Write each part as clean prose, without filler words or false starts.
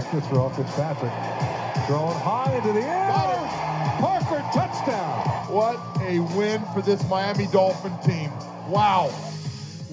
back to throw. Fitzpatrick throwing high into the air. Parker, touchdown. What a win for this Miami Dolphin team. Wow.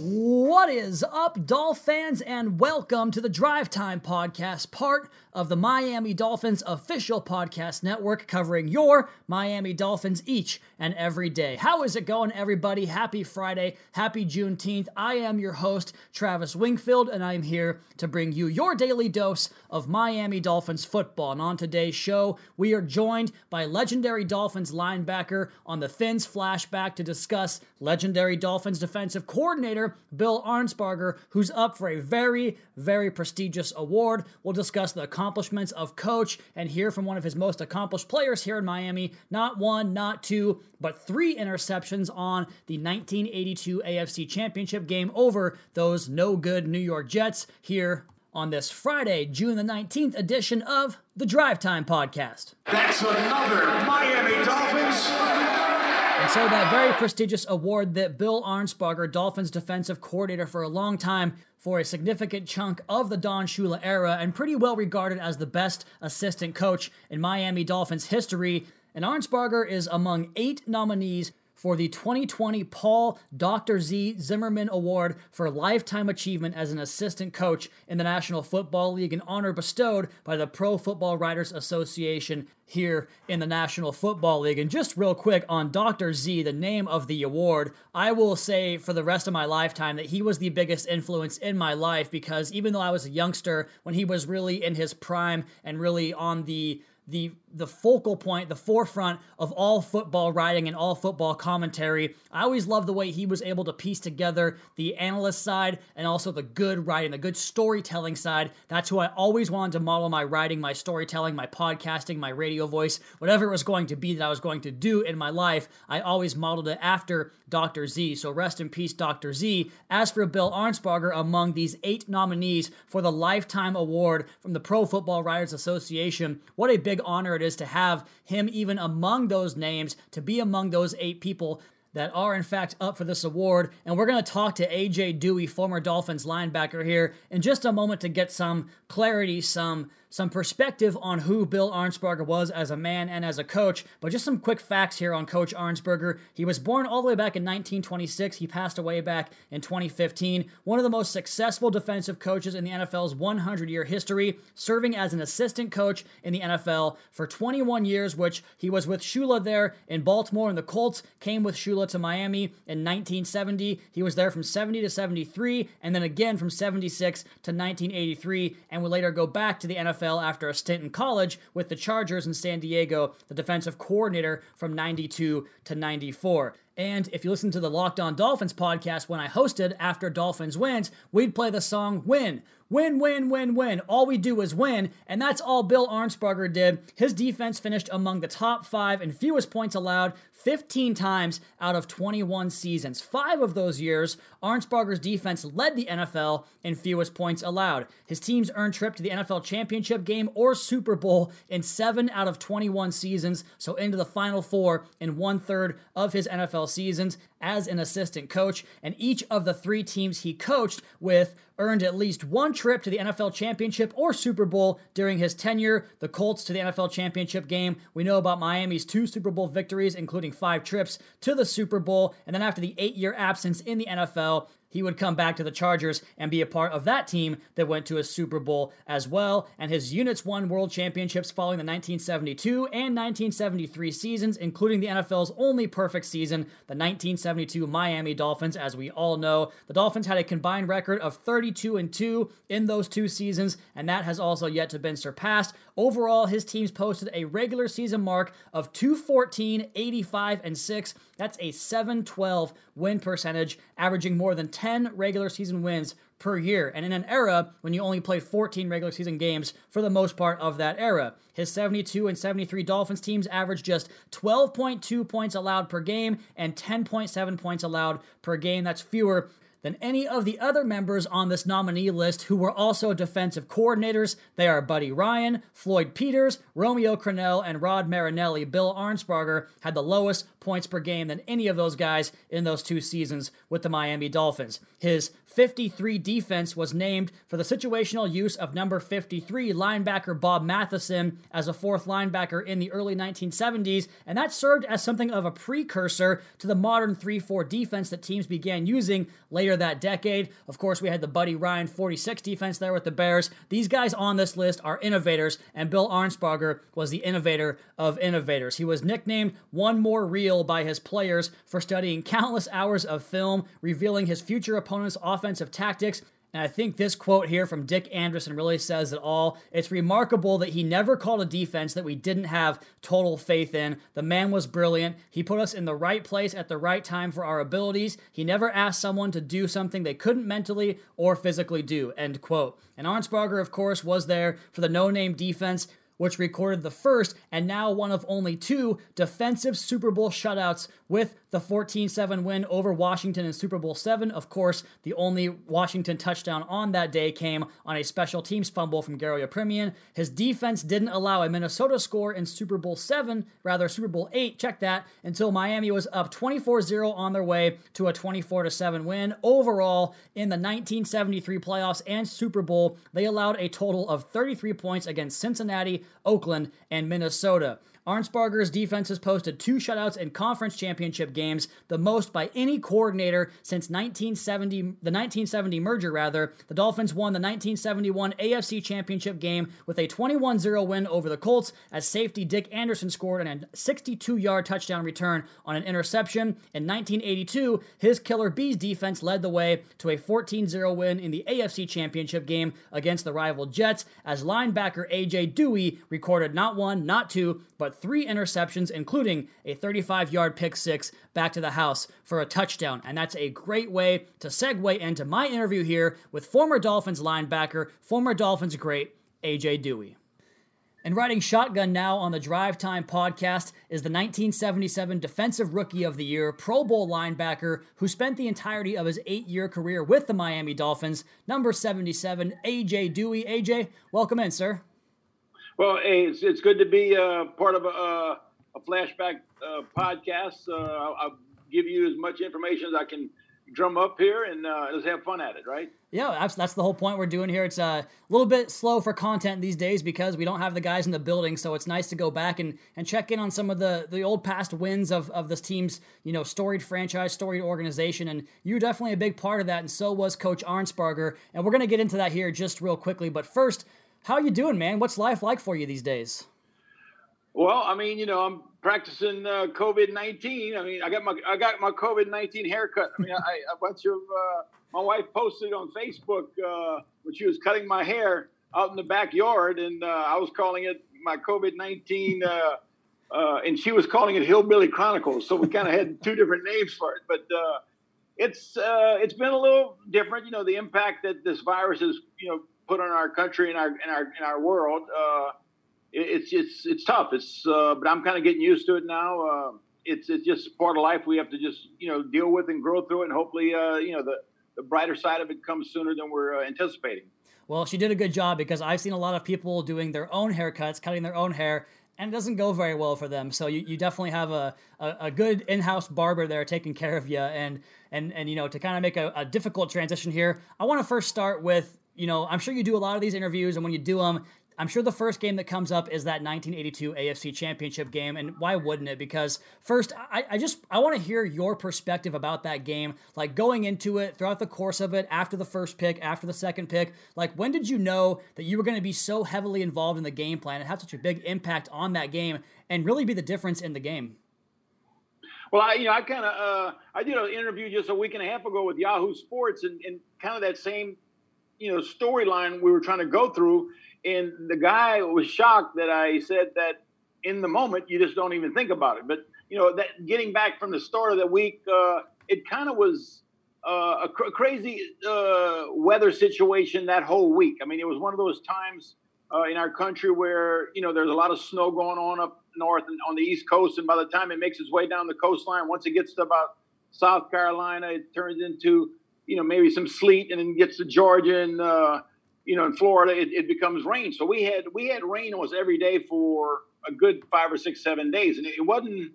What is up, Dolph fans, and welcome to the Drive Time Podcast, part of the Miami Dolphins official podcast network, covering your Miami Dolphins each and every day. How is it going, everybody? Happy Friday. Happy Juneteenth. I am your host, Travis Wingfield, and I am here to bring you your daily dose of Miami Dolphins football. And on today's show, we are joined by legendary Dolphins linebacker on the Fins flashback to discuss legendary Dolphins defensive coordinator Bill Arnsparger, who's up for a very, very prestigious award. We'll discuss the accomplishments of coach and hear from one of his most accomplished players here in Miami. Not one, not two, but three interceptions on the 1982 AFC Championship game over those no-good New York Jets here on this Friday, June the 19th edition of the Drive Time Podcast. That's another Miami Dolphins. And so that very prestigious award that Bill Arnsparger, Dolphins defensive coordinator for a long time, for a significant chunk of the Don Shula era, and pretty well regarded as the best assistant coach in Miami Dolphins history. And Arnsparger is among 8 nominees for the 2020 Paul Dr. Z Zimmerman Award for Lifetime Achievement as an assistant coach in the National Football League, an honor bestowed by the Pro Football Writers Association here in the National Football League. And just real quick on Dr. Z, the name of the award, I will say for the rest of my lifetime that he was the biggest influence in my life, because even though I was a youngster, when he was really in his prime and really on the focal point, the forefront of all football writing and all football commentary, I always loved the way he was able to piece together the analyst side and also the good writing, the good storytelling side. That's who I always wanted to model my writing, my storytelling, my podcasting, my radio voice, whatever it was going to be that I was going to do in my life. I always modeled it after Dr. Z. So rest in peace, Dr. Z. As for Bill Arnsparger, among these 8 nominees for the Lifetime Award from the Pro Football Writers Association, what a big honor it is to have him even among those names, to be among those 8 people that are in fact up for this award. And we're going to talk to A.J. Duhe, former Dolphins linebacker, here in just a moment to get some clarity, some perspective on who Bill Arnsparger was as a man and as a coach. But just some quick facts here on Coach Arnsparger. He was born all the way back in 1926. He passed away back in 2015. One of the most successful defensive coaches in the NFL's 100-year history, serving as an assistant coach in the NFL for 21 years, which he was with Shula there in Baltimore, and the Colts came with Shula to Miami in 1970. He was there from 70 to 73, and then again from 76 to 1983, and would later go back to the NFL after a stint in college with the Chargers in San Diego, the defensive coordinator from 92 to 94. And if you listen to the Locked On Dolphins podcast when I hosted after Dolphins wins, we'd play the song Win. Win, win, win, win. All we do is win, and that's all Bill Arnsparger did. His defense finished among the top 5 and fewest points allowed 15 times out of 21 seasons. 5 of those years, Arnsparger's defense led the NFL in fewest points allowed. His teams earned trip to the NFL Championship game or Super Bowl in 7 out of 21 seasons, so into the Final Four in 1/3 of his NFL seasons as an assistant coach. And each of the 3 teams he coached with earned at least one trip to the NFL Championship or Super Bowl during his tenure. The Colts to the NFL Championship game. We know about Miami's 2 Super Bowl victories, including 5 trips to the Super Bowl. And then after the 8-year absence in the NFL, he would come back to the Chargers and be a part of that team that went to a Super Bowl as well. And his units won world championships following the 1972 and 1973 seasons, including the NFL's only perfect season, the 1972 Miami Dolphins, as we all know. The Dolphins had a combined record of 32-2 in those 2 seasons, and that has also yet to been surpassed. Overall, his teams posted a regular season mark of 214, 85, and 6. That's a 7-12 win percentage, averaging more than 10 regular season wins per year, and in an era when you only played 14 regular season games for the most part of that era. His 72 and 73 Dolphins teams averaged just 12.2 points allowed per game and 10.7 points allowed per game. That's fewer than any of the other members on this nominee list who were also defensive coordinators. They are Buddy Ryan, Floyd Peters, Romeo Crennel, and Rod Marinelli. Bill Arnsparger had the lowest points per game than any of those guys in those two seasons with the Miami Dolphins. His 53 defense was named for the situational use of number 53 linebacker Bob Matheson as a fourth linebacker in the early 1970s, and that served as something of a precursor to the modern 3-4 defense that teams began using later that decade. Of course, we had the Buddy Ryan 46 defense there with the Bears. These guys on this list are innovators, and Bill Arnsparger was the innovator of innovators. He was nicknamed One More Reel by his players for studying countless hours of film, revealing his future opponents' offensive tactics. And I think this quote here from Dick Anderson really says it all. It's remarkable that he never called a defense that we didn't have total faith in. The man was brilliant. He put us in the right place at the right time for our abilities. He never asked someone to do something they couldn't mentally or physically do, end quote. And Arnsparger, of course, was there for the no-name defense, which recorded the first and now one of only two defensive Super Bowl shutouts with the 14-7 win over Washington in Super Bowl VII. Of course, the only Washington touchdown on that day came on a special teams fumble from Garo Yepremian. His defense didn't allow a Minnesota score in Super Bowl VIII, check that, until Miami was up 24-0 on their way to a 24-7 win. Overall, in the 1973 playoffs and Super Bowl, they allowed a total of 33 points against Cincinnati, Oakland, and Minnesota. Arnsparger's defenses posted two shutouts in conference championship games, the most by any coordinator since the 1970 merger, rather. The Dolphins won the 1971 AFC Championship game with a 21-0 win over the Colts as safety Dick Anderson scored on a 62-yard touchdown return on an interception. In 1982, his Killer Bees defense led the way to a 14-0 win in the AFC Championship game against the rival Jets as linebacker A.J. Duhe recorded not one, not two, but three interceptions, including a 35-yard pick six back to the house for a touchdown. And that's a great way to segue into my interview here with former Dolphins linebacker, former Dolphins great, A.J. Duhe. And riding shotgun now on the Drive Time podcast is the 1977 Defensive Rookie of the Year, Pro Bowl linebacker, who spent the entirety of his 8-year career with the Miami Dolphins, number 77, A.J. Duhe. A.J., welcome in, sir. Well, hey, it's good to be part of a flashback podcast. I'll give you as much information as I can drum up here, and let's have fun at it, right? Yeah, that's the whole point we're doing here. It's a little bit slow for content these days because we don't have the guys in the building, so it's nice to go back and check in on some of the old past wins of this team's, storied franchise, storied organization, and you're definitely a big part of that, and so was Coach Arnsparger, and we're going to get into that here just real quickly, but first, how are you doing, man? What's life like for you these days? Well, I mean, I'm practicing COVID-19. I mean, I got my COVID-19 haircut. I mean, a bunch of my wife posted on Facebook when she was cutting my hair out in the backyard, and I was calling it my COVID-19, and she was calling it Hillbilly Chronicles. So we kind of had two different names for it, but. It's been a little different, the impact that this virus has, put on our country and our world. It's tough. But I'm kind of getting used to it now. It's just part of life. We have to just, deal with and grow through it. And hopefully, the brighter side of it comes sooner than we're anticipating. Well, she did a good job because I've seen a lot of people doing their own haircuts, cutting their own hair. And it doesn't go very well for them. So you definitely have a good in-house barber there taking care of you. And to kind of make a difficult transition here, I want to first start with, I'm sure you do a lot of these interviews. And when you do them, I'm sure the first game that comes up is that 1982 AFC Championship game. And why wouldn't it? Because first, I want to hear your perspective about that game, like going into it, throughout the course of it, after the first pick, after the second pick. Like, when did you know that you were going to be so heavily involved in the game plan and have such a big impact on that game and really be the difference in the game? Well, I did an interview just a week and a half ago with Yahoo Sports and kind of that same, storyline we were trying to go through. And the guy was shocked that I said that in the moment, you just don't even think about it. But, that getting back from the start of the week, it kind of was a crazy weather situation that whole week. I mean, it was one of those times in our country where, there's a lot of snow going on up north and on the East Coast. And by the time it makes its way down the coastline, once it gets to about South Carolina, it turns into, maybe some sleet and then gets to Georgia and, in Florida, it becomes rain. So we had rain almost every day for a good 5 or 6, 7 days. And it wasn't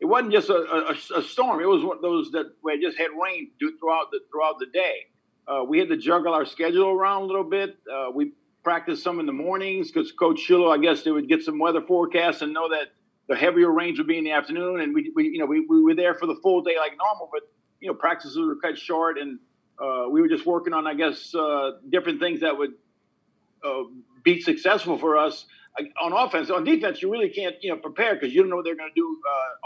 It wasn't just a storm. It was one of those that we just had rain throughout the day. We had to juggle our schedule around a little bit. We practiced some in the mornings because Coach Shula, I guess, they would get some weather forecasts and know that the heavier rains would be in the afternoon. And we were there for the full day like normal, but practices were cut short, and we were just working on, I guess, different things that would be successful for us on offense. On defense, you really can't prepare because you don't know what they're going to do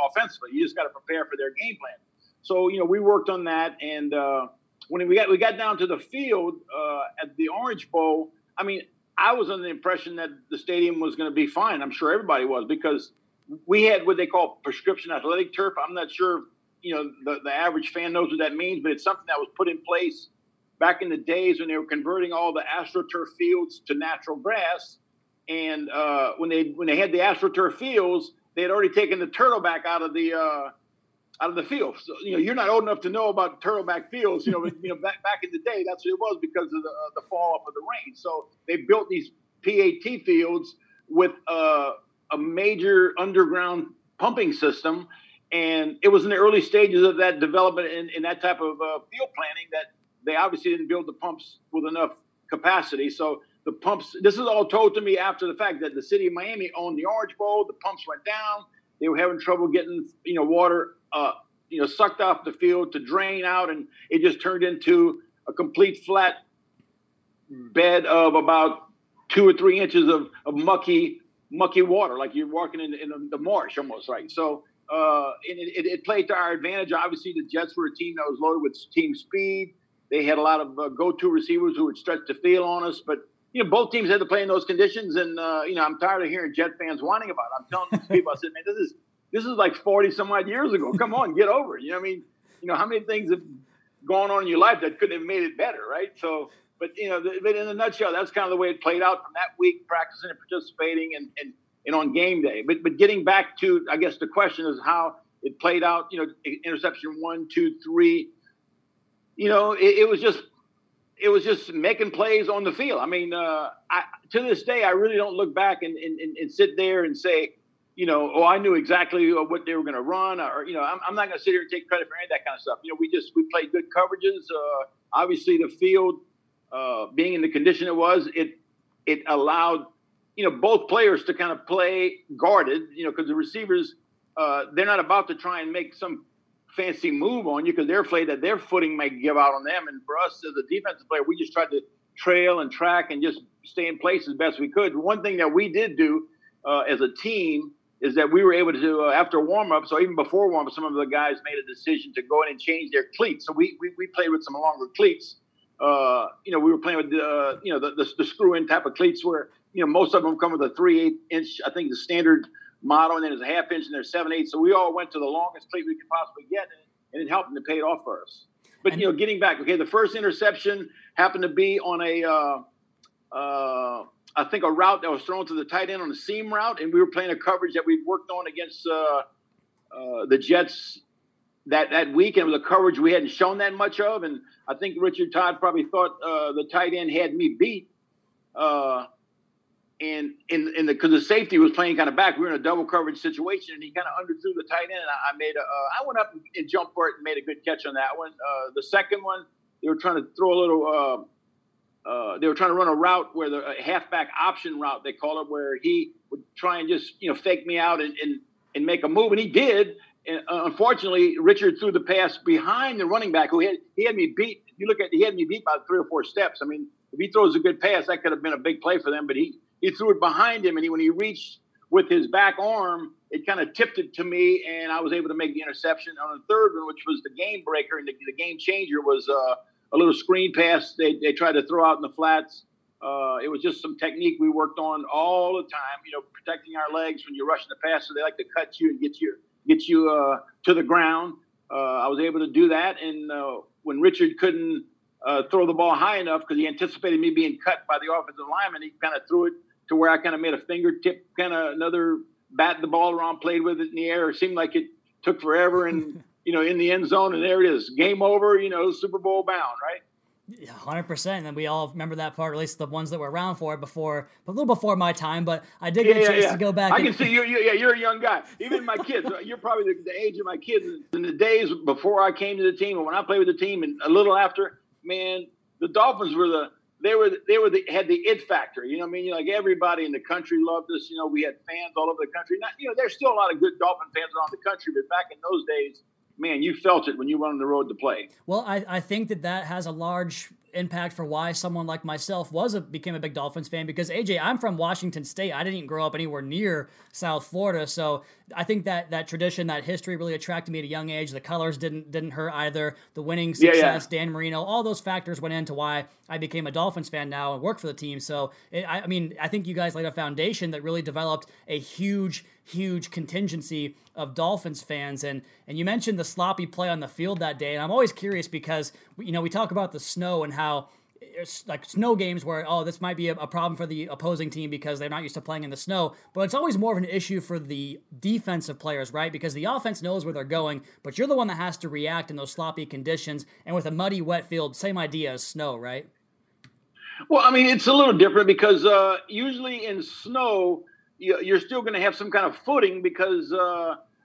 offensively. You just got to prepare for their game plan. So we worked on that, and when we got down to the field at the Orange Bowl, I mean, I was under the impression that the stadium was going to be fine. I'm sure everybody was, because we had what they call prescription athletic turf. I'm not sure if, the average fan knows what that means, but it's something that was put in place back in the days when they were converting all the AstroTurf fields to natural grass. And when they had the AstroTurf fields, they had already taken the turtleback out of the field. So, you're not old enough to know about turtleback fields. Back in the day, that's what it was because of the fall off of the rain. So they built these PAT fields with a major underground pumping system. And it was in the early stages of that development and that type of field planning that they obviously didn't build the pumps with enough capacity. So the pumps, this is all told to me after the fact, that the city of Miami owned the Orange Bowl. The pumps went down. They were having trouble getting, water, sucked off the field to drain out. And it just turned into a complete flat bed of about 2 or 3 inches of mucky water. Like you're walking in the marsh almost, right? So, and it played to our advantage. Obviously, the Jets were a team that was loaded with team speed. They had a lot of go-to receivers who would stretch the field on us. But, both teams had to play in those conditions. And, I'm tired of hearing Jet fans whining about it. I'm telling these people, I said, man, this is like 40-some-odd years ago. Come on, get over it. You know what I mean? How many things have gone on in your life that couldn't have made it better, right? So, but, but in a nutshell, that's kind of the way it played out from that week, practicing and participating and on game day. But getting back to, I guess, the question is how it played out, interception 1, 2, 3. It was just making plays on the field. I mean, to this day, I really don't look back and sit there and say, I knew exactly what they were going to run. Or, I'm not going to sit here and take credit for any of that kind of stuff. We played good coverages. Obviously, the field being in the condition it was, it allowed – both players to kind of play guarded, because the receivers, they're not about to try and make some fancy move on you because they're afraid that their footing might give out on them. And for us as a defensive player, we just tried to trail and track and just stay in place as best we could. One thing that we did do as a team is that we were able to do, after warm-up, so even before warm-up, some of the guys made a decision to go in and change their cleats. So we played with some longer cleats. We were playing with, the screw-in type of cleats where, most of them come with a 3/8 inch, I think the standard model, and then it's a 1/2 inch and there's 7/8. So we all went to the longest cleat we could possibly get, and it helped, and it paid off for us. But, getting back, okay, the first interception happened to be on a route that was thrown to the tight end on a seam route, and we were playing a coverage that we worked on against the Jets that week, and it was a coverage we hadn't shown that much of, and I think Richard Todd probably thought the tight end had me beat. And because the safety was playing kind of back, we were in a double coverage situation, and he kind of underthrew the tight end. And I went up and jumped for it and made a good catch on that one. The second one, they were trying to throw a little. They were trying to run a route where the halfback option route, they call it, where he would try and just fake me out and make a move, and he did. And unfortunately, Richard threw the pass behind the running back who he had me beat. If you look at, he had me beat by 3 or 4 steps. I mean, if he throws a good pass, that could have been a big play for them, but he threw it behind him, and when he reached with his back arm, it kind of tipped it to me, and I was able to make the interception. On the third one, which was the game breaker and the game changer, was a little screen pass they tried to throw out in the flats. It was just some technique we worked on all the time, protecting our legs when you're rushing the pass, so they like to cut you and get you to the ground. I was able to do that, and when Richard couldn't throw the ball high enough because he anticipated me being cut by the offensive lineman, he kind of threw it to where I kind of made a fingertip, kind of another bat the ball around, played with it in the air. It seemed like it took forever, and in the end zone, and there it is, game over, Super Bowl bound, right? 100%. And we all remember that part, at least the ones that were around for it before, a little before my time, but I did get a chance to go back. I can see you're a young guy. Even my kids, you're probably the age of my kids. In the days before I came to the team and when I played with the team and a little after, man, the Dolphins were had the it factor. You know what I mean? You know, like everybody in the country loved us. You know, we had fans all over the country. Not, you know, there's still a lot of good Dolphin fans around the country, but back in those days, man, you felt it when you went on the road to play. Well, I think that has a large impact for why someone like myself became a big Dolphins fan, because AJ, I'm from Washington State. I didn't grow up anywhere near South Florida. So I think that tradition, that history really attracted me at a young age. The colors didn't hurt either. The winning success, Dan Marino, all those factors went into why I became a Dolphins fan now and work for the team. So I think you guys laid a foundation that really developed a huge contingency of Dolphins fans. And you mentioned the sloppy play on the field that day. And I'm always curious because, you know, we talk about the snow and how it's like snow games where, oh, this might be a problem for the opposing team because they're not used to playing in the snow, but it's always more of an issue for the defensive players, right? Because the offense knows where they're going, but you're the one that has to react in those sloppy conditions. And with a muddy, wet field, same idea as snow, right? Well, I mean, it's a little different because usually in snow, you're still going to have some kind of footing because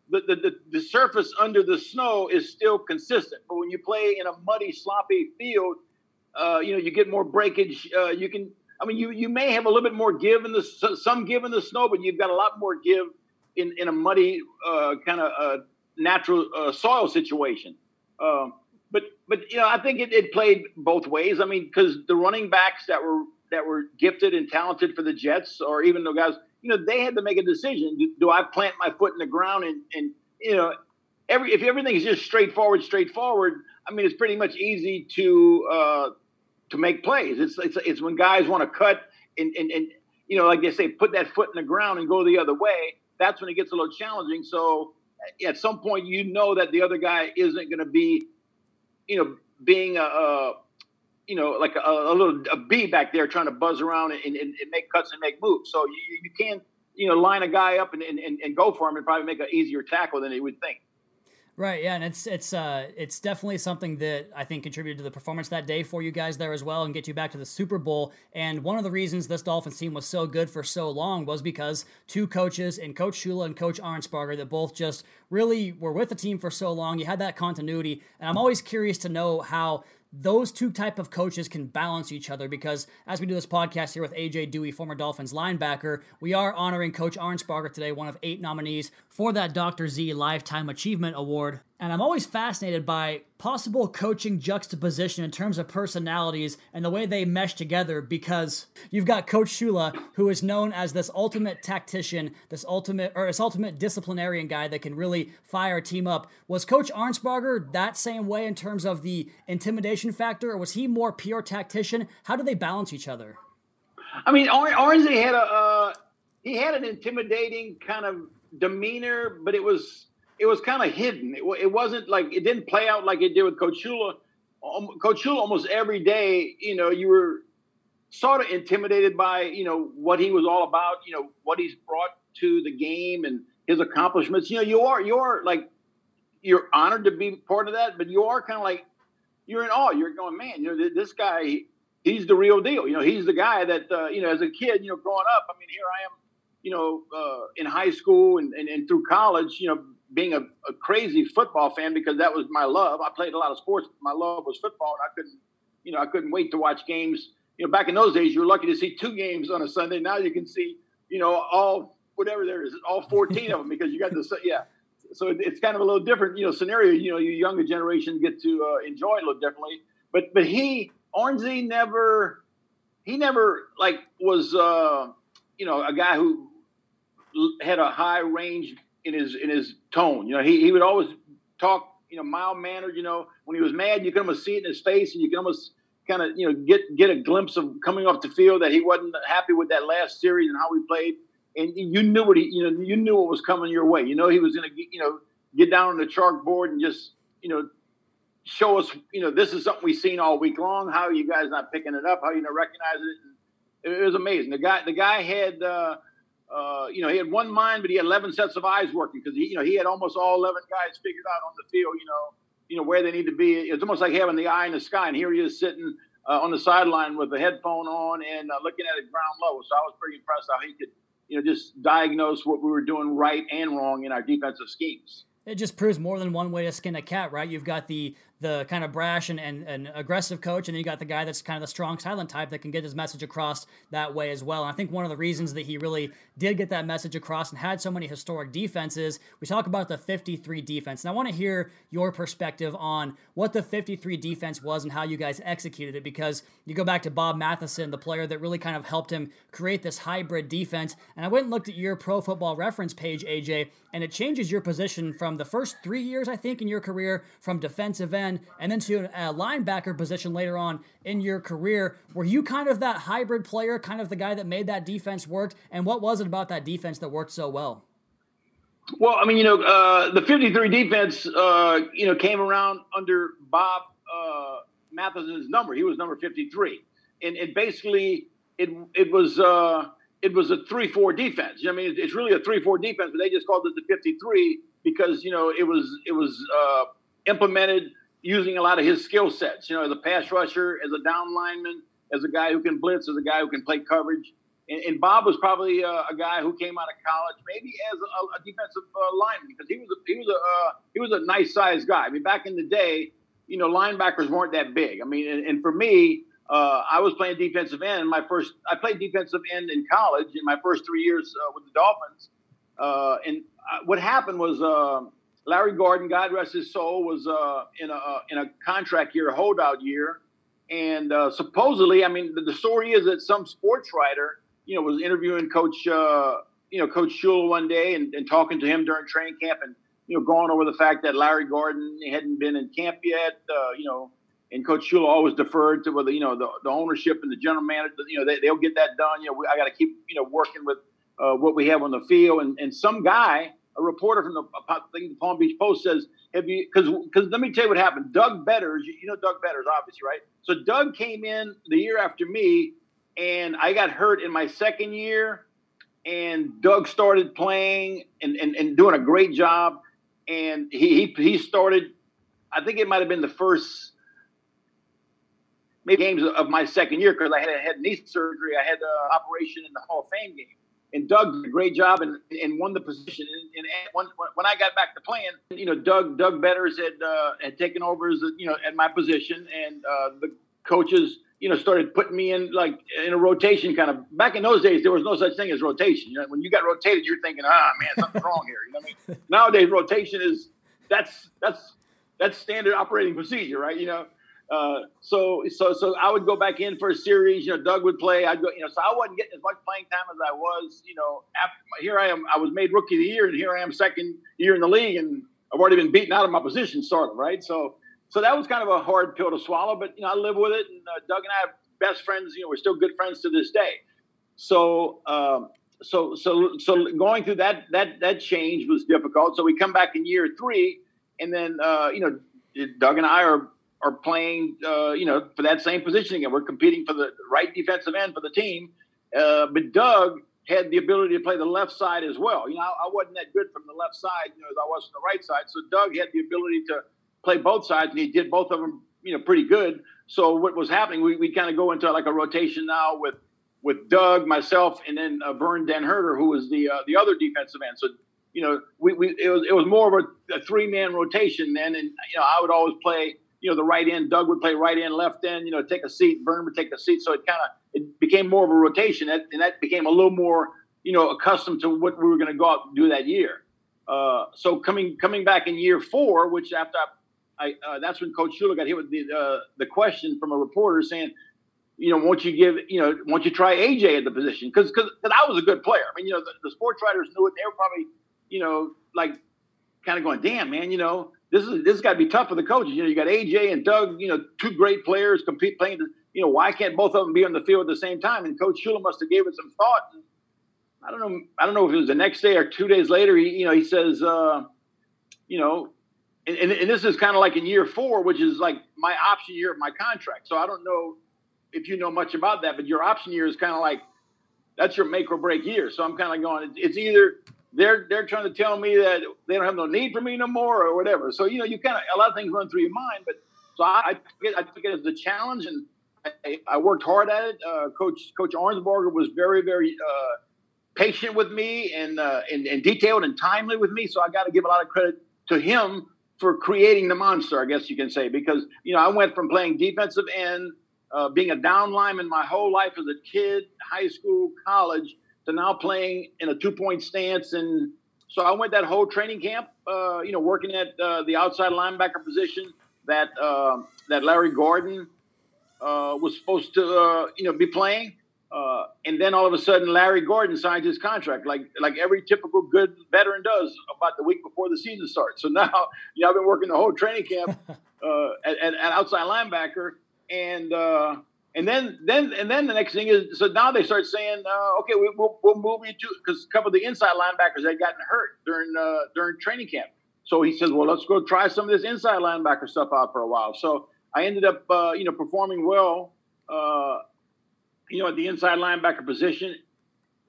the surface under the snow is still consistent. But when you play in a muddy, sloppy field, you get more breakage. You may have a little bit more give in some give in the snow, but you've got a lot more give in a muddy kind of natural soil situation. But I think it played both ways. I mean, because the running backs that were gifted and talented for the Jets, or even the guys. You know, they had to make a decision. Do I plant my foot in the ground if everything is just straightforward, I mean, it's pretty much easy to make plays. It's when guys want to cut and like they say, put that foot in the ground and go the other way. That's when it gets a little challenging. So at some point, you know that the other guy isn't going to be, being like a bee back there trying to buzz around and make cuts and make moves. So you can, line a guy up and go for him and probably make an easier tackle than he would think. Right. Yeah. And it's definitely something that I think contributed to the performance that day for you guys there as well and get you back to the Super Bowl. And one of the reasons this Dolphins team was so good for so long was because two coaches, and Coach Shula and Coach Arnsparger, that both just really were with the team for so long. You had that continuity. And I'm always curious to know how those two type of coaches can balance each other, because as we do this podcast here with A.J. Duhe, former Dolphins linebacker, we are honoring Coach Arnsparger today, one of 8 nominees for that Dr. Z Lifetime Achievement Award. And I'm always fascinated by possible coaching juxtaposition in terms of personalities and the way they mesh together, because you've got Coach Shula, who is known as this ultimate tactician, this ultimate disciplinarian guy that can really fire a team up. Was Coach Arnsparger that same way in terms of the intimidation factor, or was he more pure tactician? How do they balance each other? I mean, Arnsy had an intimidating kind of demeanor, but it was kind of hidden. It wasn't like, it didn't play out like it did with Coach Shula. Coach Shula, almost every day, you were sort of intimidated by, what he was all about, what he's brought to the game and his accomplishments. You're honored to be part of that, but you are kind of like, you're in awe. You're going, man, this guy, he's the real deal. He's the guy that, as a kid, growing up, I mean, here I am, in high school and through college, being a crazy football fan, because that was my love. I played a lot of sports, but my love was football, and I couldn't wait to watch games. Back in those days, you were lucky to see 2 games on a Sunday. Now you can see, all 14 of them, because you got . So it's kind of a little different, scenario. Your younger generation get to enjoy it a little differently. But Arnsey never like was, a guy who had a high range in his tone. He would always talk, mild-mannered. When he was mad, you could almost see it in his face, and you can almost kind of, get a glimpse of coming off the field that he wasn't happy with that last series and how we played. And you knew what was coming your way. He was going to, get down on the chalkboard and just, show us, this is something we've seen all week long. How are you guys not picking it up? How are you not recognizing it? And it was amazing. The guy had, he had one mind, but he had 11 sets of eyes working, because he had almost all 11 guys figured out on the field, where they need to be. It's almost like having the eye in the sky, and here he is sitting on the sideline with a headphone on and looking at it ground level. So I was pretty impressed how he could, you know, just diagnose what we were doing right and wrong in our defensive schemes. It just proves more than one way to skin a cat, right? You've got the kind of brash and aggressive coach, and then you got the guy that's kind of the strong, silent type that can get his message across that way as well. And I think one of the reasons that he really did get that message across and had so many historic defenses, we talk about the 53 defense. And I want to hear your perspective on what the 53 defense was and how you guys executed it, because you go back to Bob Matheson, the player that really kind of helped him create this hybrid defense. And I went and looked at your Pro Football Reference page, AJ, and it changes your position from the first 3 years, I think, in your career, from defensive end and then to a linebacker position later on in your career. Were you kind of that hybrid player, kind of the guy that made that defense work? And what was it about that defense that worked so well? Well, I mean, you know, the 53 defense, you know, came around under Bob Matheson's number. He was number 53. And basically it was a 3-4 defense. You know, I mean, it's really a 3-4 defense, but they just called it the 53 because, you know, it was implemented using a lot of his skill sets, you know, as a pass rusher, as a down lineman, as a guy who can blitz, as a guy who can play coverage. And Bob was probably a guy who came out of college, maybe as a defensive lineman, because he was a nice sized guy. I mean, back in the day, you know, linebackers weren't that big. I mean, and for me, I was playing defensive end. I played defensive end in college in my first 3 years with the Dolphins. What happened was, Larry Gordon, God rest his soul, was in a contract year, a holdout year, and supposedly, I mean, the story is that some sports writer, you know, was interviewing Coach Shula one day and talking to him during training camp, and you know, going over the fact that Larry Gordon hadn't been in camp yet, you know, and Coach Shula always deferred to whether you know the ownership and the general manager, you know, they'll get that done. You know, I got to keep you know working with what we have on the field, and some guy. A reporter from the Palm Beach Post says, "Have you?" Because let me tell you what happened. Doug Betters, you know Doug Betters, obviously, right? So Doug came in the year after me, and I got hurt in my second year. And Doug started playing and doing a great job. And he started. I think it might have been the first maybe games of my second year because I had knee surgery. I had an operation in the Hall of Fame game. And Doug did a great job and won the position. And when I got back to playing, you know, Doug Betters had taken over as you know at my position, and the coaches you know started putting me in like in a rotation kind of. Back in those days, there was no such thing as rotation. You know, when you got rotated, you're thinking, man, something's wrong here. You know what I mean? Nowadays, rotation is that's standard operating procedure, right? You know. So I would go back in for a series, you know, Doug would play, I'd go, you know, so I wasn't getting as much playing time as I was, you know, here I am, I was made rookie of the year and here I am second year in the league and I've already been beaten out of my position sort of, right? So that was kind of a hard pill to swallow, but, you know, I live with it and Doug and I are best friends, you know, we're still good friends to this day. So going through that change was difficult. So we come back in year three and then, you know, Doug and I are playing, you know, for that same position again. We're competing for the right defensive end for the team. But Doug had the ability to play the left side as well. You know, I wasn't that good from the left side, you know, as I was from the right side. So Doug had the ability to play both sides, and he did both of them, you know, pretty good. So what was happening, we kind of go into like a rotation now with Doug, myself, and then Vern Den Herder, who was the other defensive end. So, you know, it was more of a three-man rotation then, and, you know, I would always play – you know, the right end, Doug would play right end, left end, you know, take a seat, Vern would take a seat. So it became more of a rotation, and that became a little more, you know, accustomed to what we were going to go out and do that year. So coming back in year four, which after I that's when Coach Shula got hit with the question from a reporter saying, you know, won't you try AJ at the position? Because I was a good player. I mean, you know, the sports writers knew it. They were probably, you know, like kind of going, damn, man, you know, This has got to be tough for the coaches. You know, you got AJ and Doug, you know, two great players playing. You know, why can't both of them be on the field at the same time? And Coach Shula must have gave it some thought. And I don't know if it was the next day or 2 days later. He says, you know, and this is kind of like in year four, which is like my option year of my contract. So I don't know if you know much about that, but your option year is kind of like that's your make or break year. So I'm kind of going, it's either. They're trying to tell me that they don't have no need for me no more or whatever. So, you know, you kind of – a lot of things run through your mind. But so I took it as a challenge, and I worked hard at it. Coach Arnsparger was very, very patient with me and detailed and timely with me. So I got to give a lot of credit to him for creating the monster, I guess you can say, because, you know, I went from playing defensive end, being a down lineman my whole life as a kid, high school, college, to now playing in a two-point stance. And so I went that whole training camp, you know, working at the outside linebacker position that Larry Gordon was supposed to, you know, be playing. And then all of a sudden, Larry Gordon signed his contract, like every typical good veteran does about the week before the season starts. So now, you know, I've been working the whole training camp at outside linebacker, and then the next thing is, so now they start saying, okay, we'll move you to, because a couple of the inside linebackers had gotten hurt during training camp. So he says, well, let's go try some of this inside linebacker stuff out for a while. So I ended up, you know, performing well. You know, at the inside linebacker position,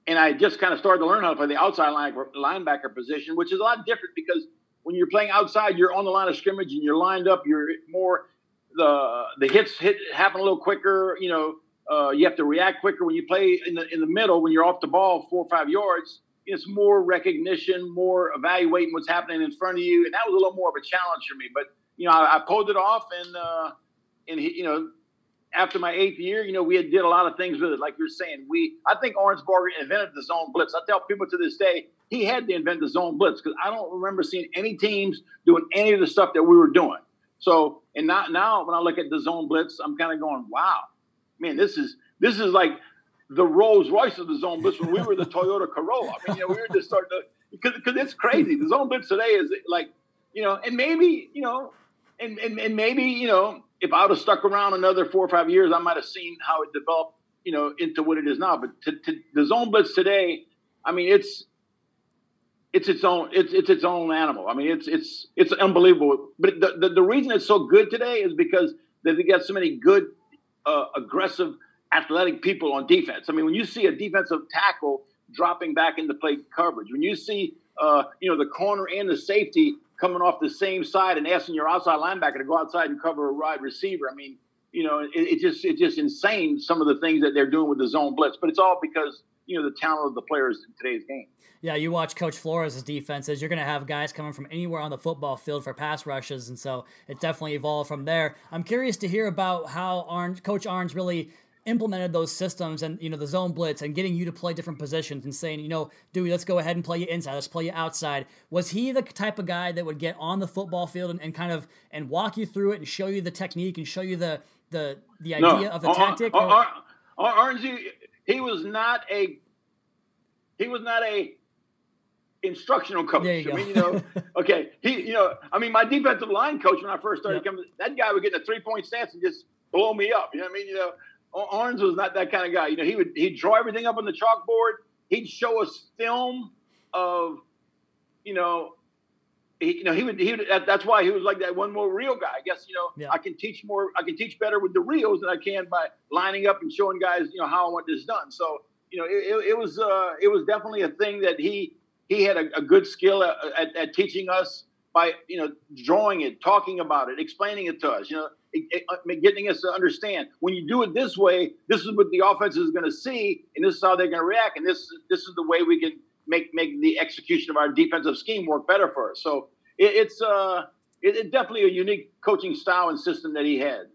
and I just kind of started to learn how to play the outside linebacker position, which is a lot different because when you're playing outside, you're on the line of scrimmage and you're lined up. You're more the hits happen a little quicker. You know, you have to react quicker when you play in the middle. When you're off the ball 4 or 5 yards, it's more recognition, more evaluating what's happening in front of you, and that was a little more of a challenge for me. But you know, I pulled it off, and he, you know. After my 8th year, you know, we had did a lot of things with it. Like you're saying, I think Arnsparger invented the zone blitz. I tell people to this day, he had to invent the zone blitz because I don't remember seeing any teams doing any of the stuff that we were doing. So, and now when I look at the zone blitz, I'm kind of going, wow, man, this is like the Rolls Royce of the zone blitz when we were the Toyota Corolla. I mean, you know, we were just starting to, because it's crazy. The zone blitz today is like, you know, and maybe, you know, and maybe, you know, if I would have stuck around another 4 or 5 years, I might have seen how it developed, you know, into what it is now. But to the zone blitz today, I mean, it's its own animal. I mean, it's unbelievable. But the reason it's so good today is because they've got so many good, aggressive, athletic people on defense. I mean, when you see a defensive tackle dropping back into play coverage, when you see you know, the corner and the safety coming off the same side and asking your outside linebacker to go outside and cover a wide receiver. I mean, you know, it's just insane some of the things that they're doing with the zone blitz, but it's all because, you know, the talent of the players in today's game. Yeah, you watch Coach Flores' defenses, you're going to have guys coming from anywhere on the football field for pass rushes, and so it definitely evolved from there. I'm curious to hear about how Coach Arns really implemented those systems and, you know, the zone blitz and getting you to play different positions and saying, you know, Dewey, let's go ahead and play you inside. Let's play you outside. Was he the type of guy that would get on the football field and kind of walk you through it and show you the technique and show you the idea of the tactic? Arnsy, he was not a instructional coach. I mean, you know, okay. He, you know, I mean, my defensive line coach, when I first started coming, that guy would get in a 3-point stance and just blow me up. You know what I mean? You know, Arns was not that kind of guy. You know, he'd draw everything up on the chalkboard. He'd show us film of, you know, he would. That's why he was like that one more reel guy. I guess, you know, yeah. I can teach better with the reels than I can by lining up and showing guys, you know, how I want this done. So, you know, it was definitely a thing that he had a good skill at teaching us by, you know, drawing it, talking about it, explaining it to us, you know. Getting us to understand when you do it this way, this is what the offense is going to see, and this is how they're going to react, and this is the way we can make the execution of our defensive scheme work better for us. So it's definitely a unique coaching style and system that he had.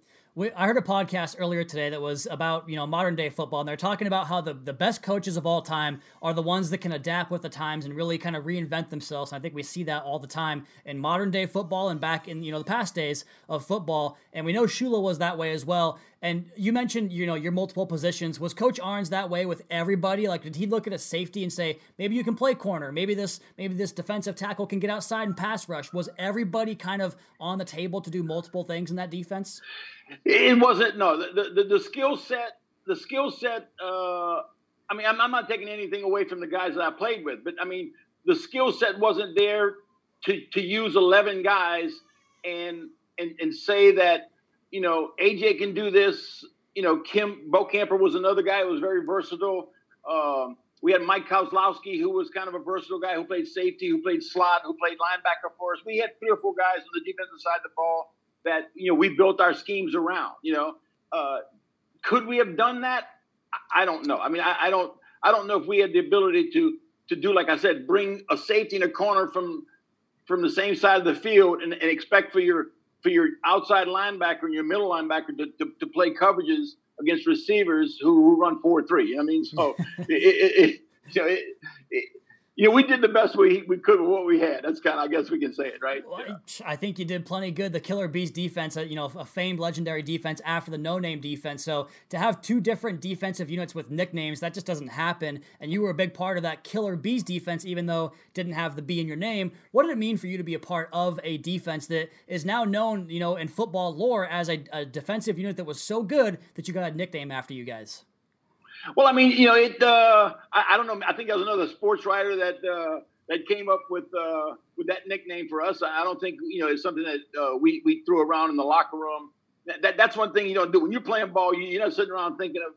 I heard a podcast earlier today that was about, you know, modern day football, and they're talking about how the best coaches of all time are the ones that can adapt with the times and really kind of reinvent themselves. And I think we see that all the time in modern day football and back in, you know, the past days of football. And we know Shula was that way as well. And you mentioned, you know, your multiple positions. Was Coach Arns that way with everybody? Like, did he look at a safety and say, maybe you can play corner, maybe this defensive tackle can get outside and pass rush? Was everybody kind of on the table to do multiple things in that defense? It wasn't. No, the skill set. I mean, I'm not taking anything away from the guys that I played with, but I mean, the skill set wasn't there to use 11 guys and say that, you know, AJ can do this. You know, Kim Bo Camper was another guy who was very versatile. We had Mike Kozlowski, who was kind of a versatile guy who played safety, who played slot, who played linebacker for us. We had 3 or 4 guys on the defensive side of the ball that, you know, we built our schemes around. You know, Could we have done that? I don't know. I mean, I don't know if we had the ability to do, like I said, bring a safety in a corner from the same side of the field and expect for your outside linebacker and your middle linebacker to play coverages against receivers who run 4-3. I mean, so we did the best we could with what we had. That's kind of, I guess we can say it, right? Well, yeah. I think you did plenty good. The Killer Bees defense, a famed legendary defense after the no-name defense. So to have two different defensive units with nicknames, that just doesn't happen. And you were a big part of that Killer Bees defense, even though it didn't have the B in your name. What did it mean for you to be a part of a defense that is now known, in football lore as a defensive unit that was so good that you got a nickname after you guys? Well, I mean, I don't know. I think there was another sports writer that came up with that nickname for us. I don't think, it's something that we threw around in the locker room. That's one thing you don't do when you're playing ball. You're not sitting around thinking of,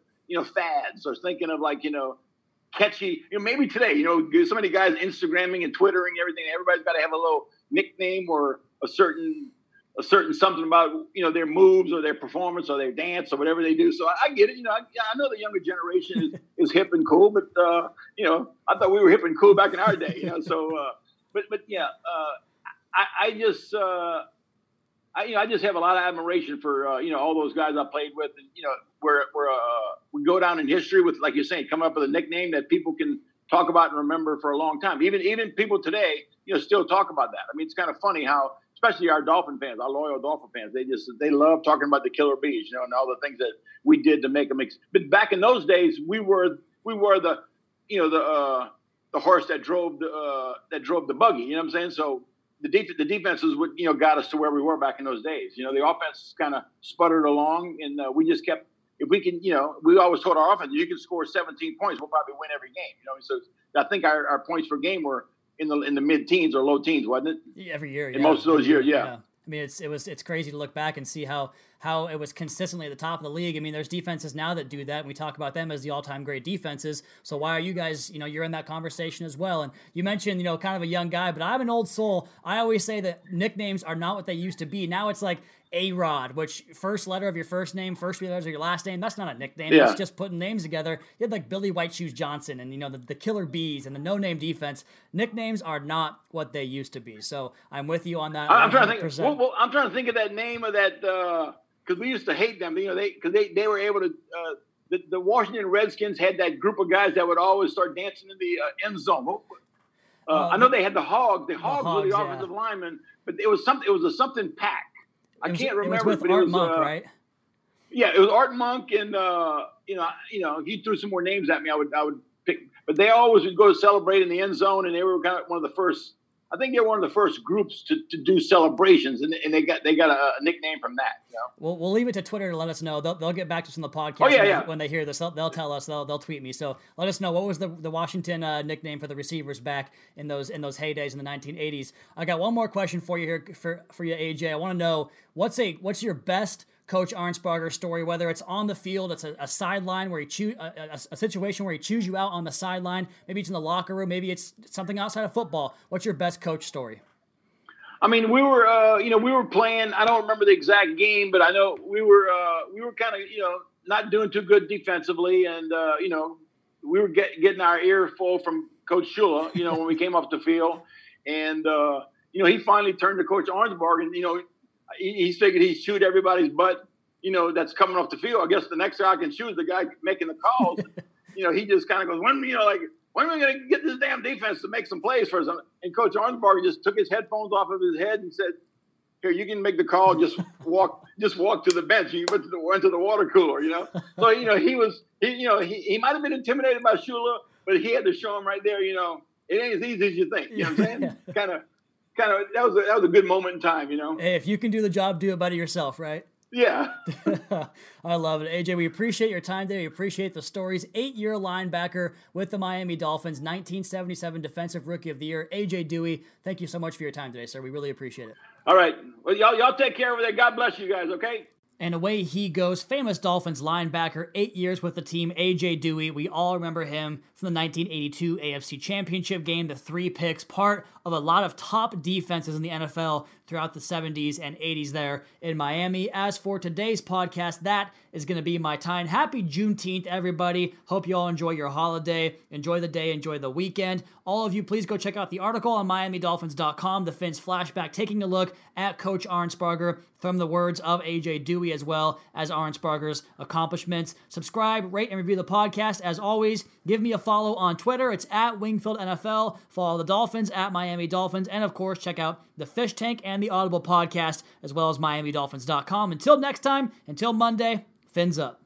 fads or thinking of like, catchy. Maybe today, so many guys Instagramming and Twittering everything. Everybody's got to have a little nickname or a certain something about, their moves or their performance or their dance or whatever they do. So I get it. I know the younger generation is hip and cool, but, I thought we were hip and cool back in our day, so, I just have a lot of admiration for, all those guys I played with, and, we go down in history with, like you're saying, coming up with a nickname that people can talk about and remember for a long time. Even people today, still talk about that. I mean, it's kind of funny how, especially our Dolphin fans, our loyal Dolphin fans, they love talking about the Killer Bees, and all the things that we did to make them. But back in those days, we were the horse that drove the buggy. You know what I'm saying? So the defenses would got us to where we were back in those days. The offense kind of sputtered along, and we just kept. If we can, we always told our offense, you can score 17 points, we'll probably win every game. So I think our points per game were in the mid teens or low teens, wasn't it? Every year, yeah. In most of those years, yeah. I mean, it's crazy to look back and see how it was consistently at the top of the league. I mean, there's defenses now that do that, and we talk about them as the all-time great defenses. So why are you guys, you're in that conversation as well. And you mentioned, kind of a young guy, but I'm an old soul. I always say that nicknames are not what they used to be. Now it's like A-Rod, which first letter of your first name, first three letters of your last name, that's not a nickname. Yeah. It's just putting names together. You had like Billy White Shoes Johnson and, the Killer Bees and the no-name defense. Nicknames are not what they used to be. So I'm with you on that. I'm trying to think. Well, I'm trying to think of that name of that, because we used to hate them, because they were able to. The Washington Redskins had that group of guys that would always start dancing in the end zone. I know they had the Hogs. The Hogs were the offensive linemen, but it was something. It was a something pack. I can't remember. It was with Art Monk, right? Yeah, it was Art Monk, and if you threw some more names at me, I would pick. But they always would go to celebrate in the end zone, and they were kind of one of the first. I think they're one of the first groups to do celebrations, and they got a nickname from that. We'll leave it to Twitter to let us know. They'll get back to us on the podcast. Oh, yeah. When they hear this, they'll tell us. They'll tweet me. So let us know, what was the Washington nickname for the receivers back in those heydays in the 1980s. I got one more question for you here for you, AJ. I want to know what's your best Coach Arnsparger story, whether it's on the field, it's a sideline where he a situation where he chews you out on the sideline, maybe it's in the locker room, maybe it's something outside of football. What's your best coach story? I mean, we were playing, I don't remember the exact game, but I know we were kind of, not doing too good defensively. And, we were getting our ear full from Coach Shula, when we came off the field, and, he finally turned to Coach Arnsparger, and, he figured he'd shoot everybody's butt, that's coming off the field. I guess the next guy I can shoot is the guy making the calls. He just kind of goes, when are we going to get this damn defense to make some plays for us? And Coach Arnsparger just took his headphones off of his head and said, here, you can make the call. Just walk to the bench. He went to the water cooler, So, he might have been intimidated by Shula, but he had to show him right there, it ain't as easy as you think. You know what I'm saying? Kind of, that was a good moment in time, Hey, if you can do the job, do it by yourself, right? Yeah. I love it. AJ, we appreciate your time there. We appreciate the stories. 8-year linebacker with the Miami Dolphins, 1977 Defensive Rookie of the Year, A.J. Duhe. Thank you so much for your time today, sir. We really appreciate it. All right. Well, y'all take care over there. God bless you guys, okay? And away he goes, famous Dolphins linebacker, 8 years with the team, A.J. Duhe. We all remember him from the 1982 AFC Championship game, the 3 picks, part of a lot of top defenses in the NFL throughout the 70s and 80s there in Miami. As for today's podcast, that is going to be my time. Happy Juneteenth, everybody. Hope you all enjoy your holiday. Enjoy the day. Enjoy the weekend. All of you, please go check out the article on MiamiDolphins.com, The Fins Flashback, taking a look at Coach Arnsparger from the words of A.J. Duhe, as well as Arnsparger's accomplishments. Subscribe, rate, and review the podcast. As always, give me a follow on Twitter. It's @WingfieldNFL. Follow the Dolphins @MiamiDolphins. And of course, check out The Fish Tank and the Audible podcast, as well as MiamiDolphins.com. Until next time, until Monday, fins up.